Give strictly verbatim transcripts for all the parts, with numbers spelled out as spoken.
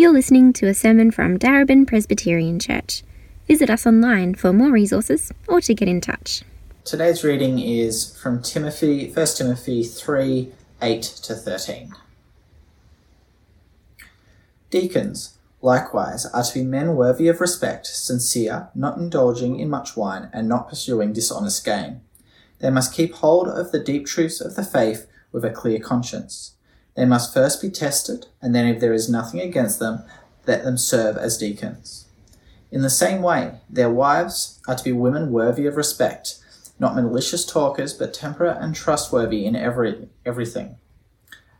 You're listening to a sermon from Darabin Presbyterian Church. Visit us online for more resources or to get in touch. Today's reading is from Timothy, First Timothy three, eight to thirteen. Deacons, likewise, are to be men worthy of respect, sincere, not indulging in much wine, and not pursuing dishonest gain. They must keep hold of the deep truths of the faith with a clear conscience. They must first be tested, and then if there is nothing against them, let them serve as deacons. In the same way, their wives are to be women worthy of respect, not malicious talkers, but temperate and trustworthy in every everything.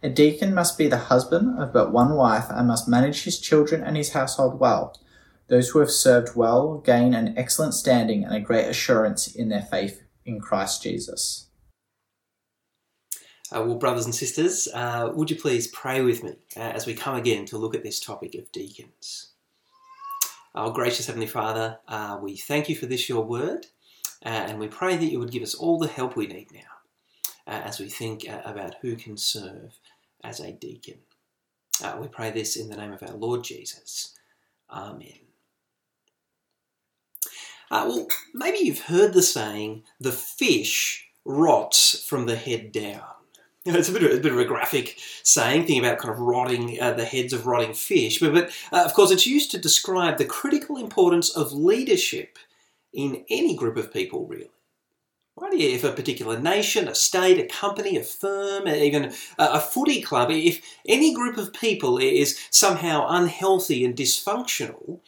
A deacon must be the husband of but one wife and must manage his children and his household well. Those who have served well gain an excellent standing and a great assurance in their faith in Christ Jesus. Uh, well, brothers and sisters, uh, would you please pray with me uh, as we come again to look at this topic of deacons. Our gracious Heavenly Father, uh, we thank you for this, your word, uh, and we pray that you would give us all the help we need now uh, as we think uh, about who can serve as a deacon. Uh, we pray this in the name of our Lord Jesus. Amen. Uh, well, maybe you've heard the saying, the fish rots from the head down. You know, it's a bit, of, a bit of a graphic saying, thinking about kind of rotting, uh, the heads of rotting fish. But, but uh, of course, it's used to describe the critical importance of leadership in any group of people, really. Right? If a particular nation, a state, a company, a firm, even a, a footy club, if any group of people is somehow unhealthy and dysfunctional,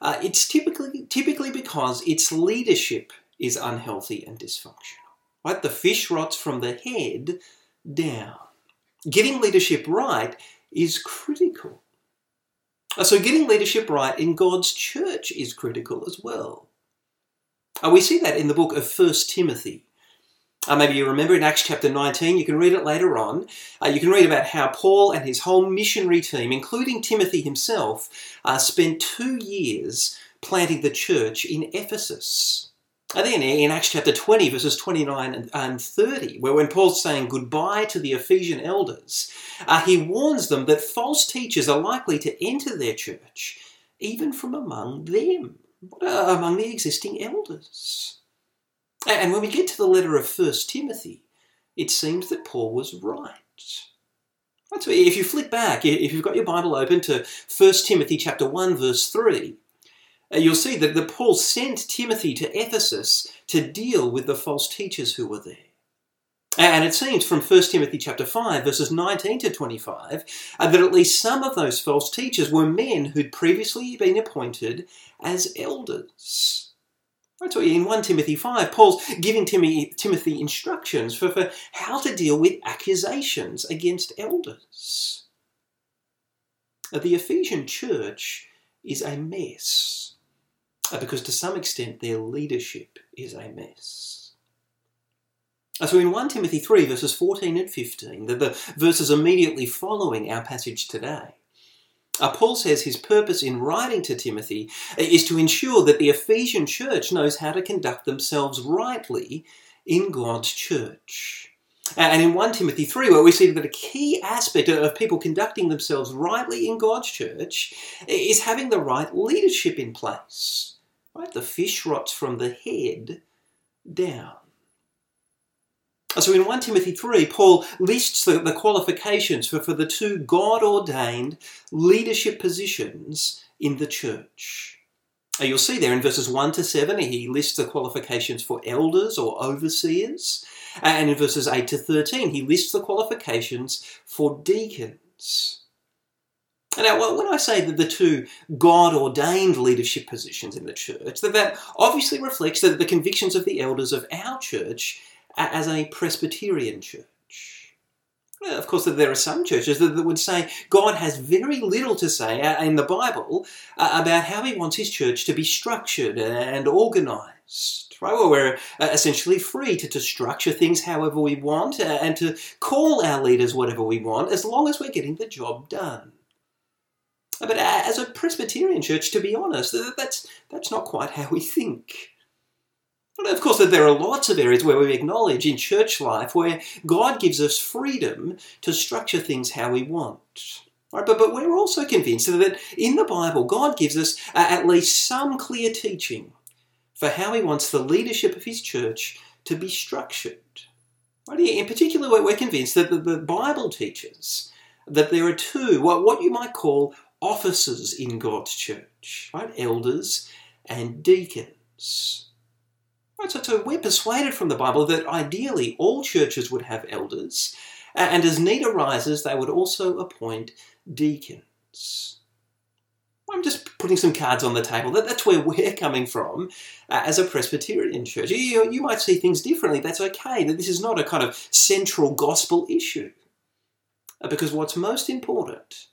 uh, it's typically typically because its leadership is unhealthy and dysfunctional. Right? The fish rots from the head down. Getting leadership right is critical. So getting leadership right in God's church is critical as well. We see that in the book of First Timothy. Maybe you remember in Acts chapter nineteen, you can read it later on. You can read about how Paul and his whole missionary team, including Timothy himself, spent two years planting the church in Ephesus. And then in Acts chapter twenty, verses twenty-nine and thirty, where when Paul's saying goodbye to the Ephesian elders, uh, he warns them that false teachers are likely to enter their church, even from among them, uh, among the existing elders. And when we get to the letter of First Timothy, it seems that Paul was right. So if you flick back, if you've got your Bible open to First Timothy chapter one, verse three, you'll see that, that Paul sent Timothy to Ephesus to deal with the false teachers who were there. And it seems from First Timothy chapter five, verses nineteen to twenty-five, uh, that at least some of those false teachers were men who'd previously been appointed as elders. Right, so in First Timothy five, Paul's giving Tim- Timothy instructions for, for how to deal with accusations against elders. Now, the Ephesian church is a mess, because to some extent their leadership is a mess. So in First Timothy three, verses fourteen and fifteen, the, the verses immediately following our passage today, Paul says his purpose in writing to Timothy is to ensure that the Ephesian church knows how to conduct themselves rightly in God's church. And in First Timothy three, where we see that a key aspect of people conducting themselves rightly in God's church is having the right leadership in place. Right? The fish rots from the head down. So in First Timothy three, Paul lists the, the qualifications for, for the two God-ordained leadership positions in the church. You'll see there in verses one to seven, he lists the qualifications for elders or overseers. And in verses eight to thirteen, he lists the qualifications for deacons. Now, when I say that the two God-ordained leadership positions in the church, that that obviously reflects the, the convictions of the elders of our church as a Presbyterian church. Of course, there are some churches that, that would say God has very little to say in the Bible about how he wants his church to be structured and organised. Right, well, we're essentially free to, to structure things however we want uh, and to call our leaders whatever we want, as long as we're getting the job done. But uh, as a Presbyterian church, to be honest, that's, that's not quite how we think. But of course, there are lots of areas where we acknowledge in church life where God gives us freedom to structure things how we want. Right? But, but we're also convinced that in the Bible, God gives us uh, at least some clear teaching for how he wants the leadership of his church to be structured. Right? In particular, we're convinced that the, the Bible teaches that there are two, what, what you might call offices in God's church, right? Elders and deacons. Right? So, so we're persuaded from the Bible that ideally all churches would have elders, and as need arises, they would also appoint deacons. I'm just putting some cards on the table. That, that's where we're coming from uh, as a Presbyterian church. You, you might see things differently. That's okay. That this is not a kind of central gospel issue. Because what's most important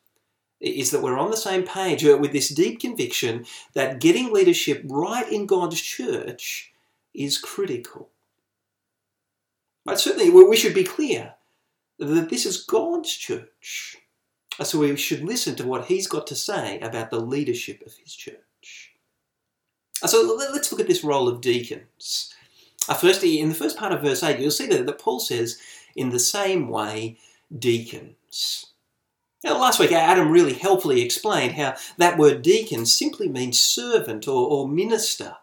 is that we're on the same page with this deep conviction that getting leadership right in God's church is critical. But certainly we should be clear that this is God's church. So we should listen to what he's got to say about the leadership of his church. So let's look at this role of deacons. First, in the first part of verse eight, you'll see that Paul says, in the same way, deacons. Now, last week, Adam really helpfully explained how that word deacon simply means servant or, or minister.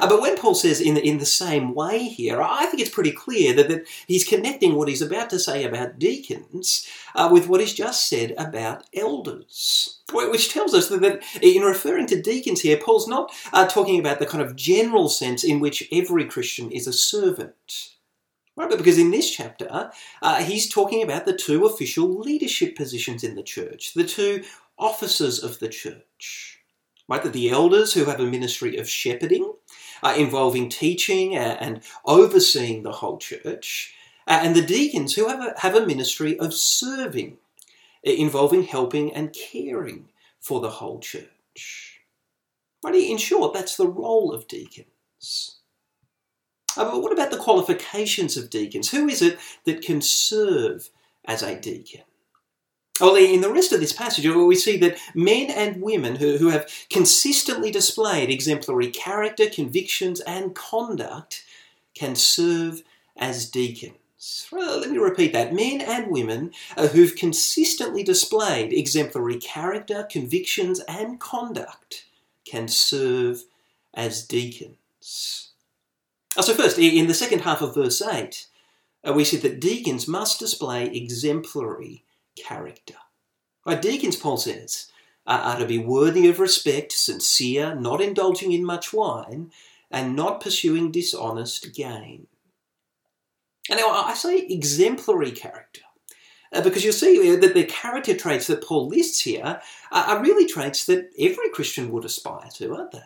Uh, but when Paul says in the, in the same way here, I think it's pretty clear that, that he's connecting what he's about to say about deacons uh, with what he's just said about elders, which tells us that, that in referring to deacons here, Paul's not uh, talking about the kind of general sense in which every Christian is a servant. Right, but because in this chapter, uh, he's talking about the two official leadership positions in the church, the two offices of the church. Right, that the elders who have a ministry of shepherding, uh, involving teaching and overseeing the whole church, uh, and the deacons who have a, have a ministry of serving, involving helping and caring for the whole church. Right, in short, that's the role of deacons. Uh, but what about the qualifications of deacons? Who is it that can serve as a deacon? Well, in the rest of this passage, we see that men and women who, who have consistently displayed exemplary character, convictions, and conduct can serve as deacons. Well, let me repeat that. Men and women uh, who've consistently displayed exemplary character, convictions, and conduct can serve as deacons. So first, in the second half of verse eight, we see that deacons must display exemplary character. Deacons, Paul says, are to be worthy of respect, sincere, not indulging in much wine, and not pursuing dishonest gain. And now I say exemplary character, because you'll see that the character traits that Paul lists here are really traits that every Christian would aspire to, aren't they?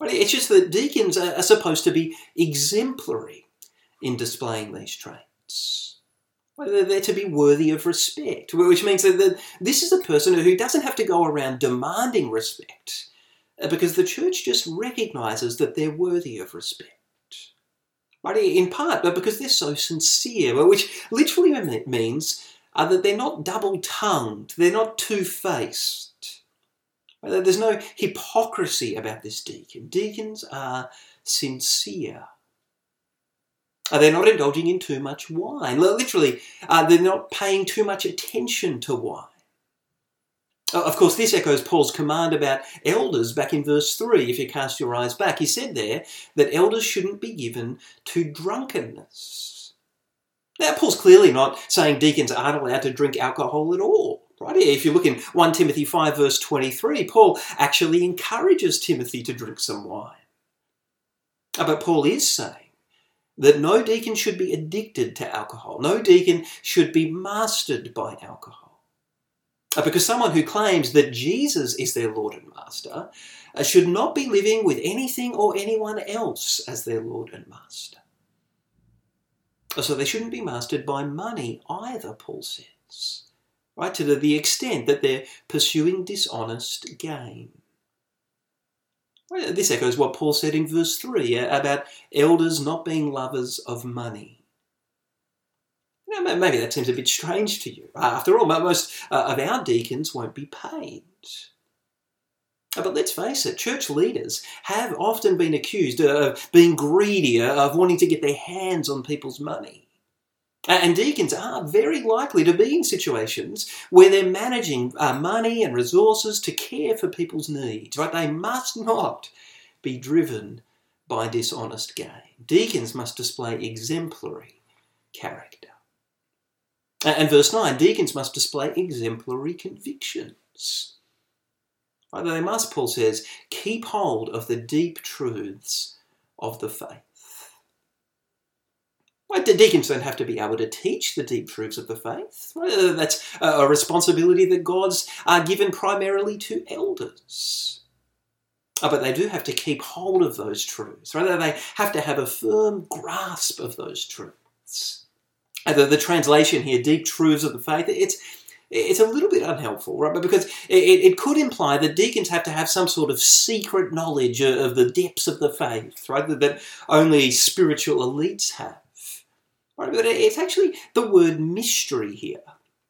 It's just that deacons are supposed to be exemplary in displaying these traits. They're to be worthy of respect, which means that this is a person who doesn't have to go around demanding respect because the church just recognises that they're worthy of respect. In part, but because they're so sincere, which literally means that they're not double-tongued, they're not two-faced. There's no hypocrisy about this deacon. Deacons are sincere. They're not indulging in too much wine. Literally, uh, they're not paying too much attention to wine. Of course, this echoes Paul's command about elders back in verse three. If you cast your eyes back, he said there that elders shouldn't be given to drunkenness. Now, Paul's clearly not saying deacons aren't allowed to drink alcohol at all. Right here, if you look in First Timothy five verse twenty-three, Paul actually encourages Timothy to drink some wine. But Paul is saying that no deacon should be addicted to alcohol. No deacon should be mastered by alcohol. Because someone who claims that Jesus is their Lord and Master should not be living with anything or anyone else as their Lord and Master. So they shouldn't be mastered by money either, Paul says. Right, to the extent that they're pursuing dishonest gain. Well, this echoes what Paul said in verse three about elders not being lovers of money. Now, maybe that seems a bit strange to you. After all, most of our deacons won't be paid. But let's face it, church leaders have often been accused of being greedy, of wanting to get their hands on people's money. And deacons are very likely to be in situations where they're managing uh, money and resources to care for people's needs, right? They must not be driven by dishonest gain. Deacons must display exemplary character. And verse nine, deacons must display exemplary convictions. Right? They must, Paul says, keep hold of the deep truths of the faith. Right? The deacons don't have to be able to teach the deep truths of the faith. Right? That's a responsibility that God's uh, given primarily to elders. Oh, but they do have to keep hold of those truths. Right? They have to have a firm grasp of those truths. The, the translation here, deep truths of the faith, it's it's a little bit unhelpful, right? But because it, it could imply that deacons have to have some sort of secret knowledge of the depths of the faith, right? That, that only spiritual elites have. Right? But it's actually the word mystery here.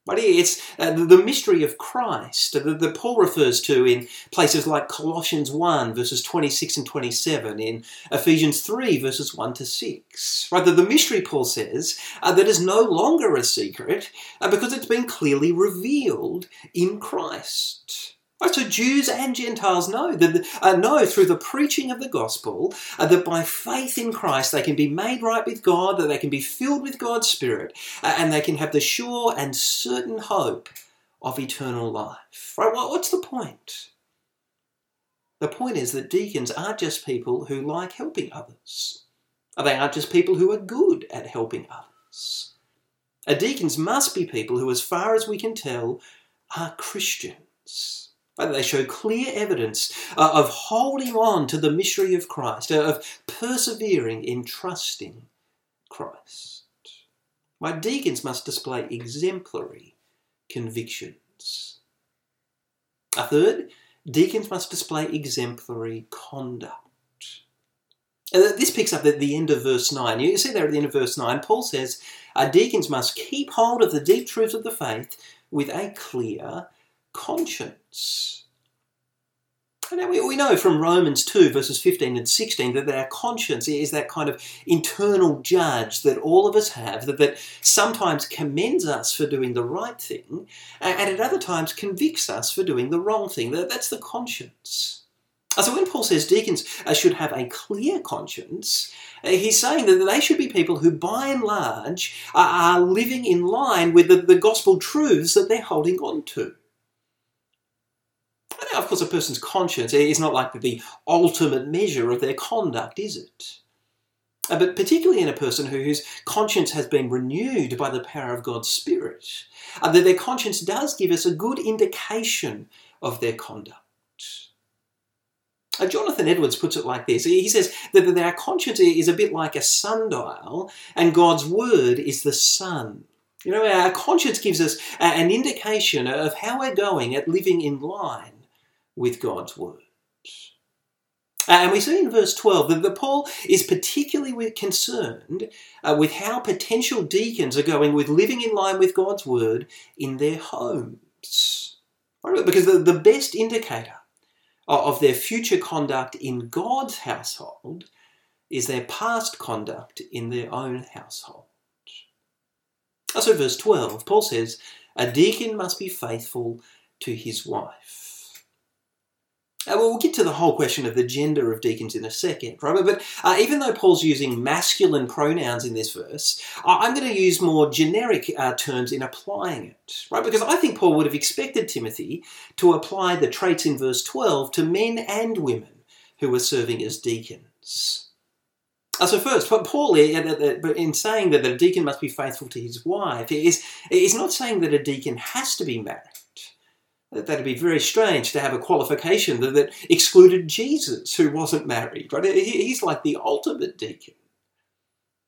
But it's uh, the mystery of Christ that, that Paul refers to in places like Colossians one, verses twenty-six and twenty-seven, in Ephesians three, verses one to six. Right, that the mystery, Paul says, uh, that is no longer a secret uh, because it's been clearly revealed in Christ. Right, so Jews and Gentiles know, that, uh, know through the preaching of the gospel uh, that by faith in Christ they can be made right with God, that they can be filled with God's Spirit, uh, and they can have the sure and certain hope of eternal life. Right? Well, what's the point? The point is that deacons aren't just people who like helping others. They aren't just people who are good at helping others. Uh, deacons must be people who, as far as we can tell, are Christians. They show clear evidence of holding on to the mystery of Christ, of persevering in trusting Christ. My deacons must display exemplary convictions. A third, deacons must display exemplary conduct. This picks up at the end of verse nine. You see there at the end of verse nine, Paul says, our deacons must keep hold of the deep truths of the faith with a clear conscience. And now we, we know from Romans two, verses fifteen and sixteen, that our conscience is that kind of internal judge that all of us have, that, that sometimes commends us for doing the right thing, and at other times convicts us for doing the wrong thing. That, that's the conscience. So when Paul says deacons should have a clear conscience, he's saying that they should be people who, by and large, are living in line with the, the gospel truths that they're holding on to. Now, of course, a person's conscience is not like the ultimate measure of their conduct, is it? But particularly in a person who, whose conscience has been renewed by the power of God's Spirit, uh, that their conscience does give us a good indication of their conduct. Uh, Jonathan Edwards puts it like this. He says that, that our conscience is a bit like a sundial and God's Word is the sun. You know, our conscience gives us an indication of how we're going at living in line with God's Word. And we see in verse twelve that Paul is particularly concerned with how potential deacons are going with living in line with God's Word in their homes. Because the best indicator of their future conduct in God's household is their past conduct in their own household. So verse twelve, Paul says, a deacon must be faithful to his wife. Uh, well, we'll get to the whole question of the gender of deacons in a second, right? But uh, even though Paul's using masculine pronouns in this verse, I'm going to use more generic uh, terms in applying it, right? Because I think Paul would have expected Timothy to apply the traits in verse twelve to men and women who were serving as deacons. Uh, so first, but Paul, in saying that a deacon must be faithful to his wife, is is not saying that a deacon has to be married. That'd be very strange to have a qualification that, that excluded Jesus, who wasn't married. Right? He's like the ultimate deacon.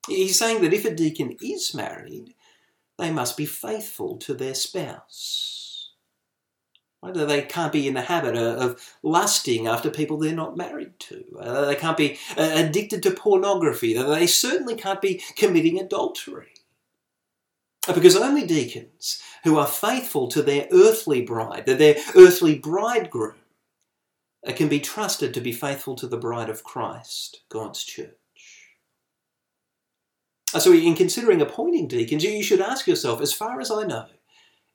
He's saying that if a deacon is married, they must be faithful to their spouse. Right? They can't be in the habit of lusting after people they're not married to. They can't be addicted to pornography. They certainly can't be committing adultery. Because only deacons who are faithful to their earthly bride, their earthly bridegroom, can be trusted to be faithful to the bride of Christ, God's church. So in considering appointing deacons, you should ask yourself, as far as I know,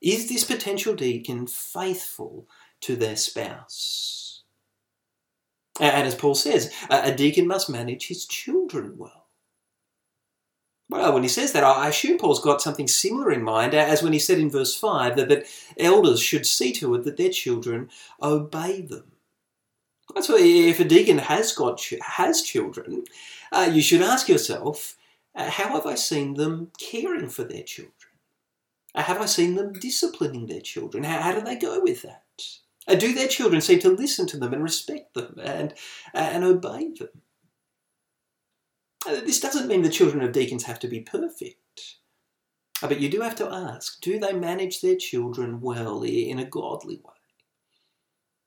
is this potential deacon faithful to their spouse? And as Paul says, a deacon must manage his children well. Well, when he says that, I assume Paul's got something similar in mind as when he said in verse five that, that elders should see to it that their children obey them. So if a deacon has got has children, uh, you should ask yourself, uh, how have I seen them caring for their children? Uh, have I seen them disciplining their children? How, how do they go with that? Uh, do their children seem to listen to them and respect them and, uh, and obey them? This doesn't mean the children of deacons have to be perfect, but you do have to ask, do they manage their children well in a godly way?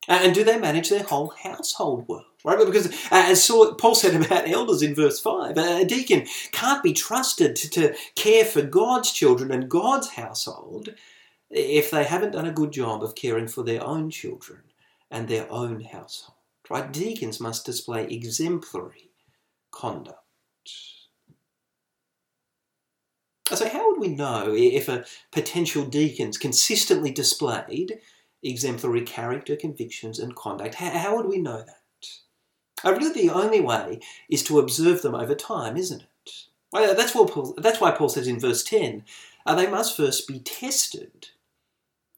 And do they manage their whole household well? Right? Because as Paul said about elders in verse five, a deacon can't be trusted to care for God's children and God's household if they haven't done a good job of caring for their own children and their own household. Right? Deacons must display exemplary conduct. So how would we know if a potential deacon's consistently displayed exemplary character, convictions and conduct? How would we know that? Really, the only way is to observe them over time, isn't it? Well, that's what Paul, that's why Paul says in verse ten, they must first be tested,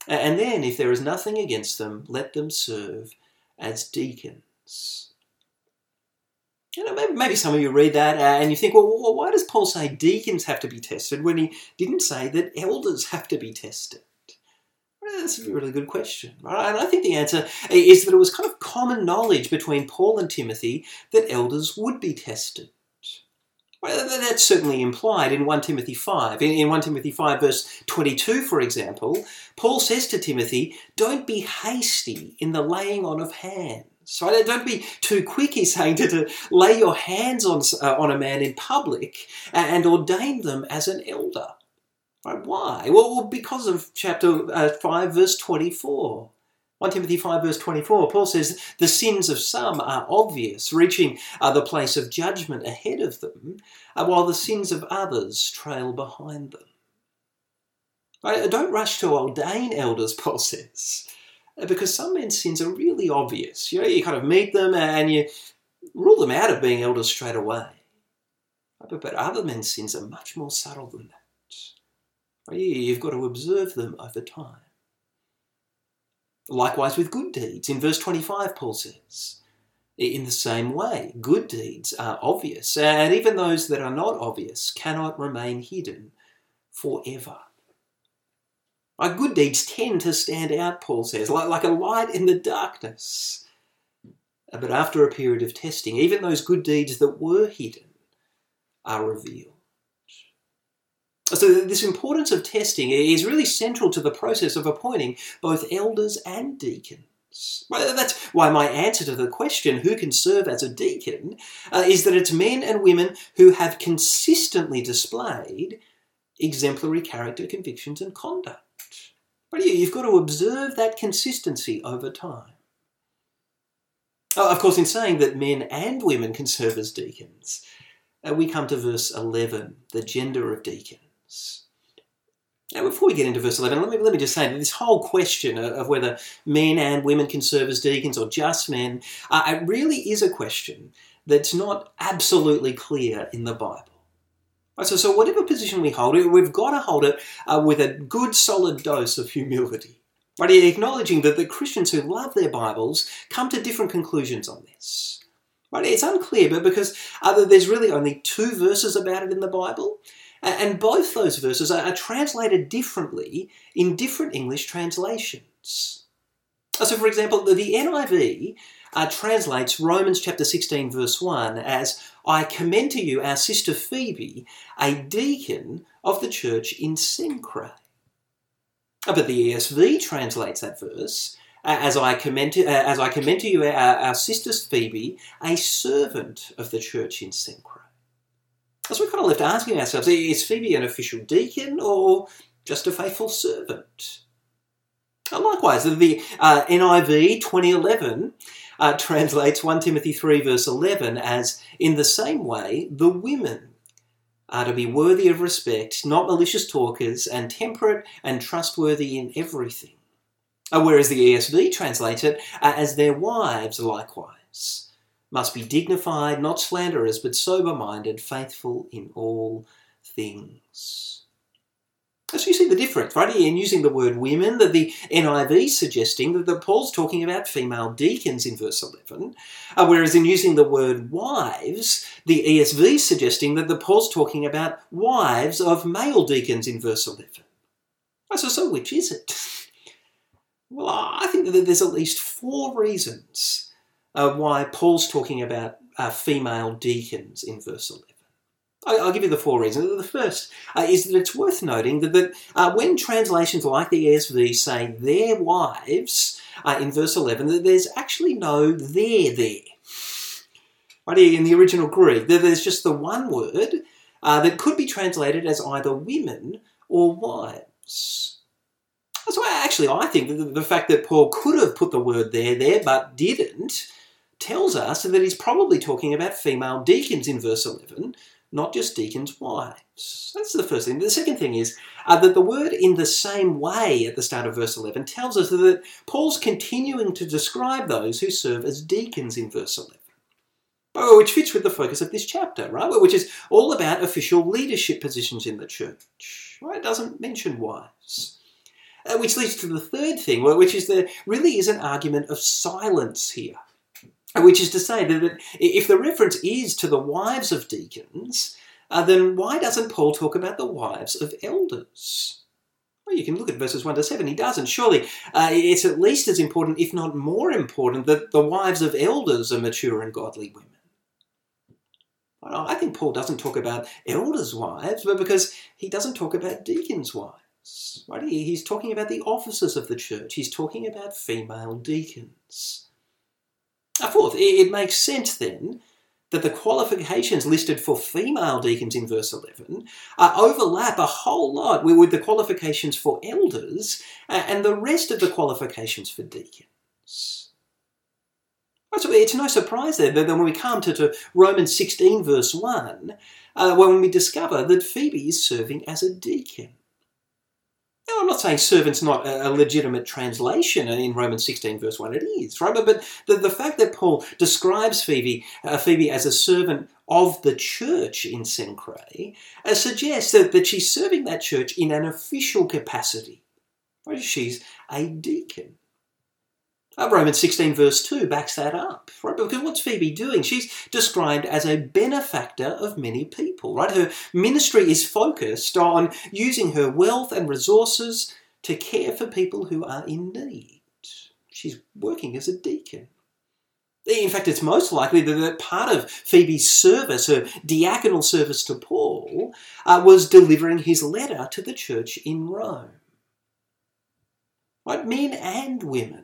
and then if there is nothing against them, let them serve as deacons. You know, maybe, maybe some of you read that uh, and you think, well, well, why does Paul say deacons have to be tested when he didn't say that elders have to be tested? Well, that's a really good question. Right? And I think the answer is that it was kind of common knowledge between Paul and Timothy that elders would be tested. Well, that's certainly implied in First Timothy five. In, in First Timothy five verse twenty-two, for example, Paul says to Timothy, don't be hasty in the laying on of hands. So don't be too quick, he's saying, to, to lay your hands on, uh, on a man in public and, and ordain them as an elder. Right? Why? Well, because of chapter uh, five, verse twenty-four. First Timothy five, verse twenty-four, Paul says, the sins of some are obvious, reaching uh, the place of judgment ahead of them, uh, while the sins of others trail behind them. Right? Don't rush to ordain elders, Paul says, because some men's sins are really obvious. You know, you kind of meet them and you rule them out of being elders straight away. But other men's sins are much more subtle than that. You've got to observe them over time. Likewise with good deeds. In verse twenty-five, Paul says, in the same way, good deeds are obvious, and even those that are not obvious cannot remain hidden forever. Our good deeds tend to stand out, Paul says, like, like a light in the darkness. But after a period of testing, even those good deeds that were hidden are revealed. So this importance of testing is really central to the process of appointing both elders and deacons. Well, that's why my answer to the question, who can serve as a deacon, uh, is that it's men and women who have consistently displayed exemplary character, convictions and conduct. But you've got to observe that consistency over time. Oh, of course, in saying that men and women can serve as deacons, uh, we come to verse eleven, the gender of deacons. Now, before we get into verse eleven, let me, let me just say that this whole question of, of whether men and women can serve as deacons or just men, uh, it really is a question that's not absolutely clear in the Bible. So, so whatever position we hold, we've got to hold it uh, with a good solid dose of humility, right? Acknowledging that the Christians who love their Bibles come to different conclusions on this. Right? It's unclear, but because uh, there's really only two verses about it in the Bible, and both those verses are, are translated differently in different English translations. So, for example, the N I V uh, translates Romans chapter sixteen, verse one as, I commend to you our sister Phoebe, a deacon of the church in Cenchrea. Uh, but the E S V translates that verse uh, as, I commend to, uh, as I commend to you our, our sister Phoebe, a servant of the church in Cenchrea. So we're kind of left asking ourselves, is Phoebe an official deacon or just a faithful servant? And likewise, the uh, N I V twenty eleven uh, translates First Timothy three verse eleven as, in the same way, the women are to be worthy of respect, not malicious talkers, and temperate and trustworthy in everything. Whereas the E S V translates it as their wives likewise must be dignified, not slanderers, but sober-minded, faithful in all things. So you see the difference, right? In using the word women, that the N I V is suggesting that the Paul's talking about female deacons in verse eleven, uh, whereas in using the word wives, the E S V is suggesting that the Paul's talking about wives of male deacons in verse eleven. So, so which is it? Well, I think that there's at least four reasons uh, why Paul's talking about uh, female deacons in verse eleven. I'll give you the four reasons. The first uh, is that it's worth noting that, that uh, when translations like the E S V say their wives uh, in verse eleven, that there's actually no there there. Right here in the original Greek, that there's just the one word uh, that could be translated as either women or wives. So actually, I think that the fact that Paul could have put the word there there but didn't tells us that he's probably talking about female deacons in verse eleven, not just deacons' wives. That's the first thing. The second thing is uh, that the word "in the same way" at the start of verse eleven tells us that Paul's continuing to describe those who serve as deacons in verse eleven, which fits with the focus of this chapter, right? Which is all about official leadership positions in the church. Right? It doesn't mention wives. Uh, which leads to the third thing, which is there really is an argument of silence here. Which is to say that if the reference is to the wives of deacons, uh, then why doesn't Paul talk about the wives of elders? Well, you can look at verses one to seven. He doesn't. Surely uh, it's at least as important, if not more important, that the wives of elders are mature and godly women. Well, I think Paul doesn't talk about elders' wives, but because he doesn't talk about deacons' wives. Right? He's talking about the officers of the church. He's talking about female deacons. Fourth, it makes sense then that the qualifications listed for female deacons in verse eleven uh, overlap a whole lot with the qualifications for elders and the rest of the qualifications for deacons. So it's no surprise there that when we come to, to Romans sixteen verse one, uh, when we discover that Phoebe is serving as a deacon. Now, I'm not saying servant's not a legitimate translation in Romans sixteen verse one. It is, right? But the, the fact that Paul describes Phoebe, uh, Phoebe as a servant of the church in Cenchrea uh, suggests that, that she's serving that church in an official capacity. Right? She's a deacon. Uh, Romans sixteen verse two backs that up, right? Because what's Phoebe doing? She's described as a benefactor of many people, right? Her ministry is focused on using her wealth and resources to care for people who are in need. She's working as a deacon. In fact, it's most likely that part of Phoebe's service, her diaconal service to Paul, uh, was delivering his letter to the church in Rome. Right? Men and women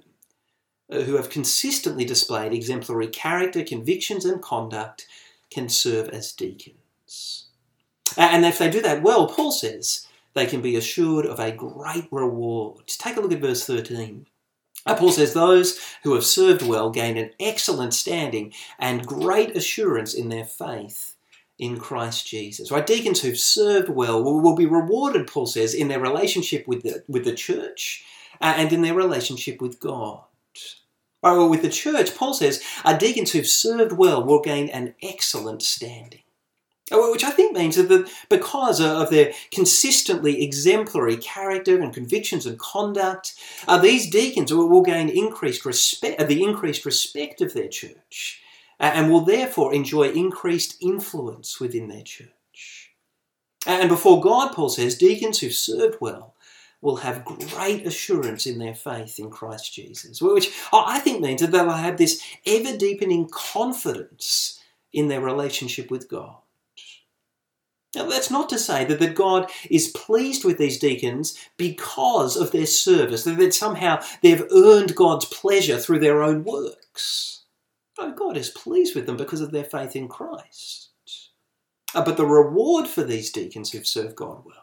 who have consistently displayed exemplary character, convictions and conduct can serve as deacons. And if they do that well, Paul says, they can be assured of a great reward. Take a look at verse thirteen. Paul says, those who have served well gain an excellent standing and great assurance in their faith in Christ Jesus. Right? Deacons who've served well will be rewarded, Paul says, in their relationship with the, with the church and in their relationship with God. Well, with the church, Paul says, deacons who've served well will gain an excellent standing, which I think means that because of their consistently exemplary character and convictions and conduct, these deacons will gain increased respect, the increased respect of their church and will therefore enjoy increased influence within their church. And before God, Paul says, deacons who've served well will have great assurance in their faith in Christ Jesus, which I think means that they'll have this ever-deepening confidence in their relationship with God. Now, that's not to say that, that God is pleased with these deacons because of their service, that, that somehow they've earned God's pleasure through their own works. No, God is pleased with them because of their faith in Christ. Uh, but the reward for these deacons who've served God well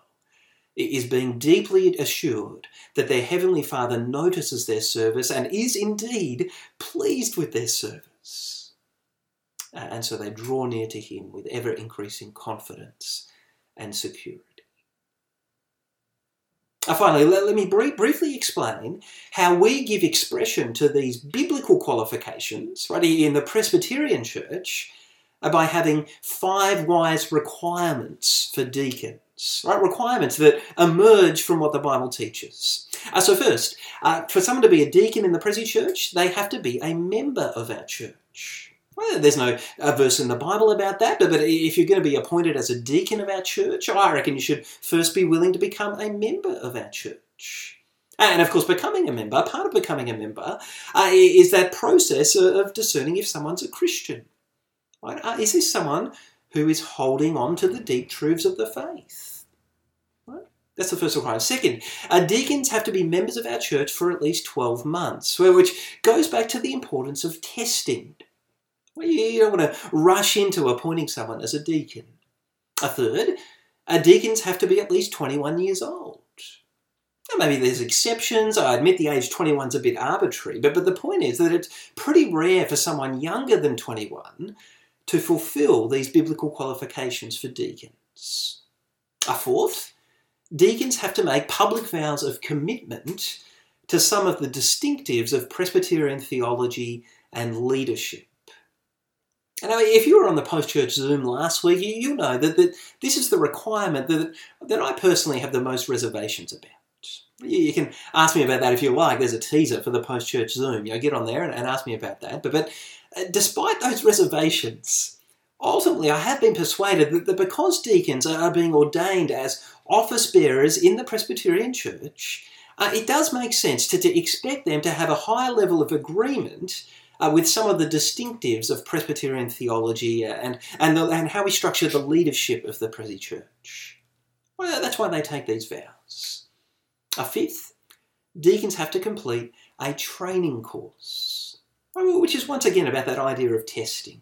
is being deeply assured that their Heavenly Father notices their service and is indeed pleased with their service. And so they draw near to Him with ever-increasing confidence and security. Uh, finally, let, let me brief, briefly explain how we give expression to these biblical qualifications, right, in the Presbyterian Church, uh, by having five wise requirements for deacons, right? Requirements that emerge from what the Bible teaches. Uh, so first, uh, for someone to be a deacon in the Presi Church, they have to be a member of our church. Well, there's no uh, verse in the Bible about that, but, but if you're going to be appointed as a deacon of our church, I reckon you should first be willing to become a member of our church. And of course, becoming a member, part of becoming a member, uh, is that process of discerning if someone's a Christian. Right? Uh, is this someone who is holding on to the deep truths of the faith? Right? That's the first requirement. Second, uh, deacons have to be members of our church for at least twelve months, which goes back to the importance of testing. You don't want to rush into appointing someone as a deacon. A third, deacons have to be at least twenty-one years old. Now, maybe there's exceptions. I admit the age twenty-one's a bit arbitrary, but, but the point is that it's pretty rare for someone younger than twenty-one to fulfill these biblical qualifications for deacons. A fourth, deacons have to make public vows of commitment to some of the distinctives of Presbyterian theology and leadership. And if you were on the post-church Zoom last week, you, you know that, that this is the requirement that, that I personally have the most reservations about. You, you can ask me about that if you like. There's a teaser for the post-church Zoom. You know, get on there and, and ask me about that. But, but uh, despite those reservations, ultimately I have been persuaded that, that because deacons are, are being ordained as office bearers in the Presbyterian Church, uh, it does make sense to, to expect them to have a higher level of agreement Uh, with some of the distinctives of Presbyterian theology and and, the, and how we structure the leadership of the Presi Church. Well, that's why they take these vows. A fifth, deacons have to complete a training course, which is once again about that idea of testing.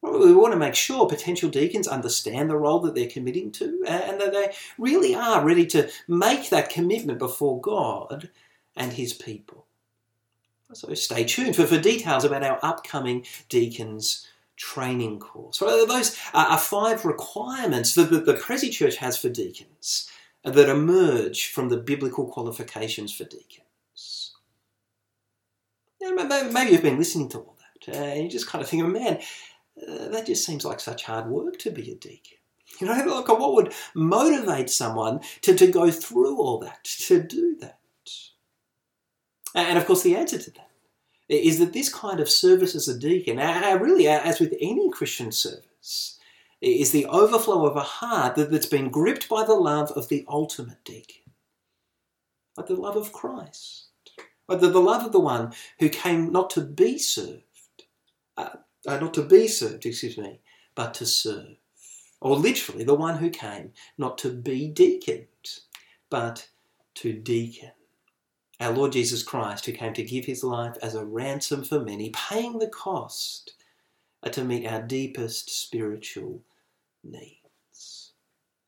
We want to make sure potential deacons understand the role that they're committing to and that they really are ready to make that commitment before God and his people. So stay tuned for, for details about our upcoming Deacons Training Course. So those are five requirements that the Presi Church has for deacons that emerge from the biblical qualifications for deacons. Maybe you've been listening to all that and you just kind of think, man, that just seems like such hard work to be a deacon. You know, look, what would motivate someone to, to go through all that, to do that? And of course the answer to that is that this kind of service as a deacon, really as with any Christian service, is the overflow of a heart that's been gripped by the love of the ultimate deacon, like the love of Christ, like the love of the one who came not to be served, uh, not to be served, excuse me, but to serve, or literally the one who came not to be deaconed, but to deacon. Our Lord Jesus Christ, who came to give his life as a ransom for many, paying the cost to meet our deepest spiritual needs.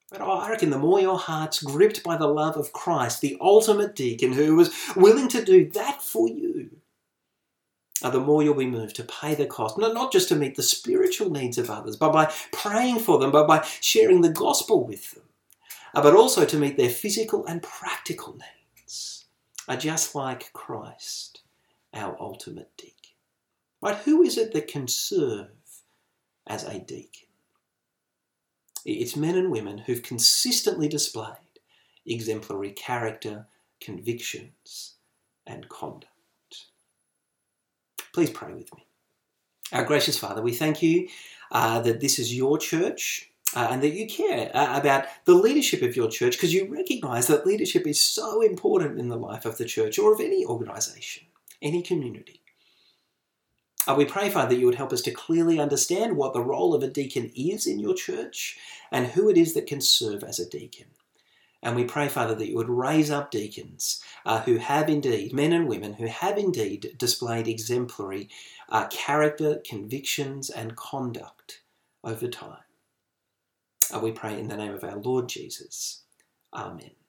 But I reckon the more your heart's gripped by the love of Christ, the ultimate deacon who was willing to do that for you, the more you'll be moved to pay the cost, not just to meet the spiritual needs of others, but by praying for them, but by sharing the gospel with them, but also to meet their physical and practical needs. Are just like Christ, our ultimate deacon. Right? Who is it that can serve as a deacon? It's men and women who've consistently displayed exemplary character, convictions, and conduct. Please pray with me. Our gracious Father, we thank you uh, that this is your church. Uh, and that you care uh, about the leadership of your church because you recognise that leadership is so important in the life of the church or of any organisation, any community. Uh, we pray, Father, that you would help us to clearly understand what the role of a deacon is in your church and who it is that can serve as a deacon. And we pray, Father, that you would raise up deacons uh, who have indeed, men and women, who have indeed displayed exemplary uh, character, convictions and conduct over time. We pray in the name of our Lord Jesus. Amen.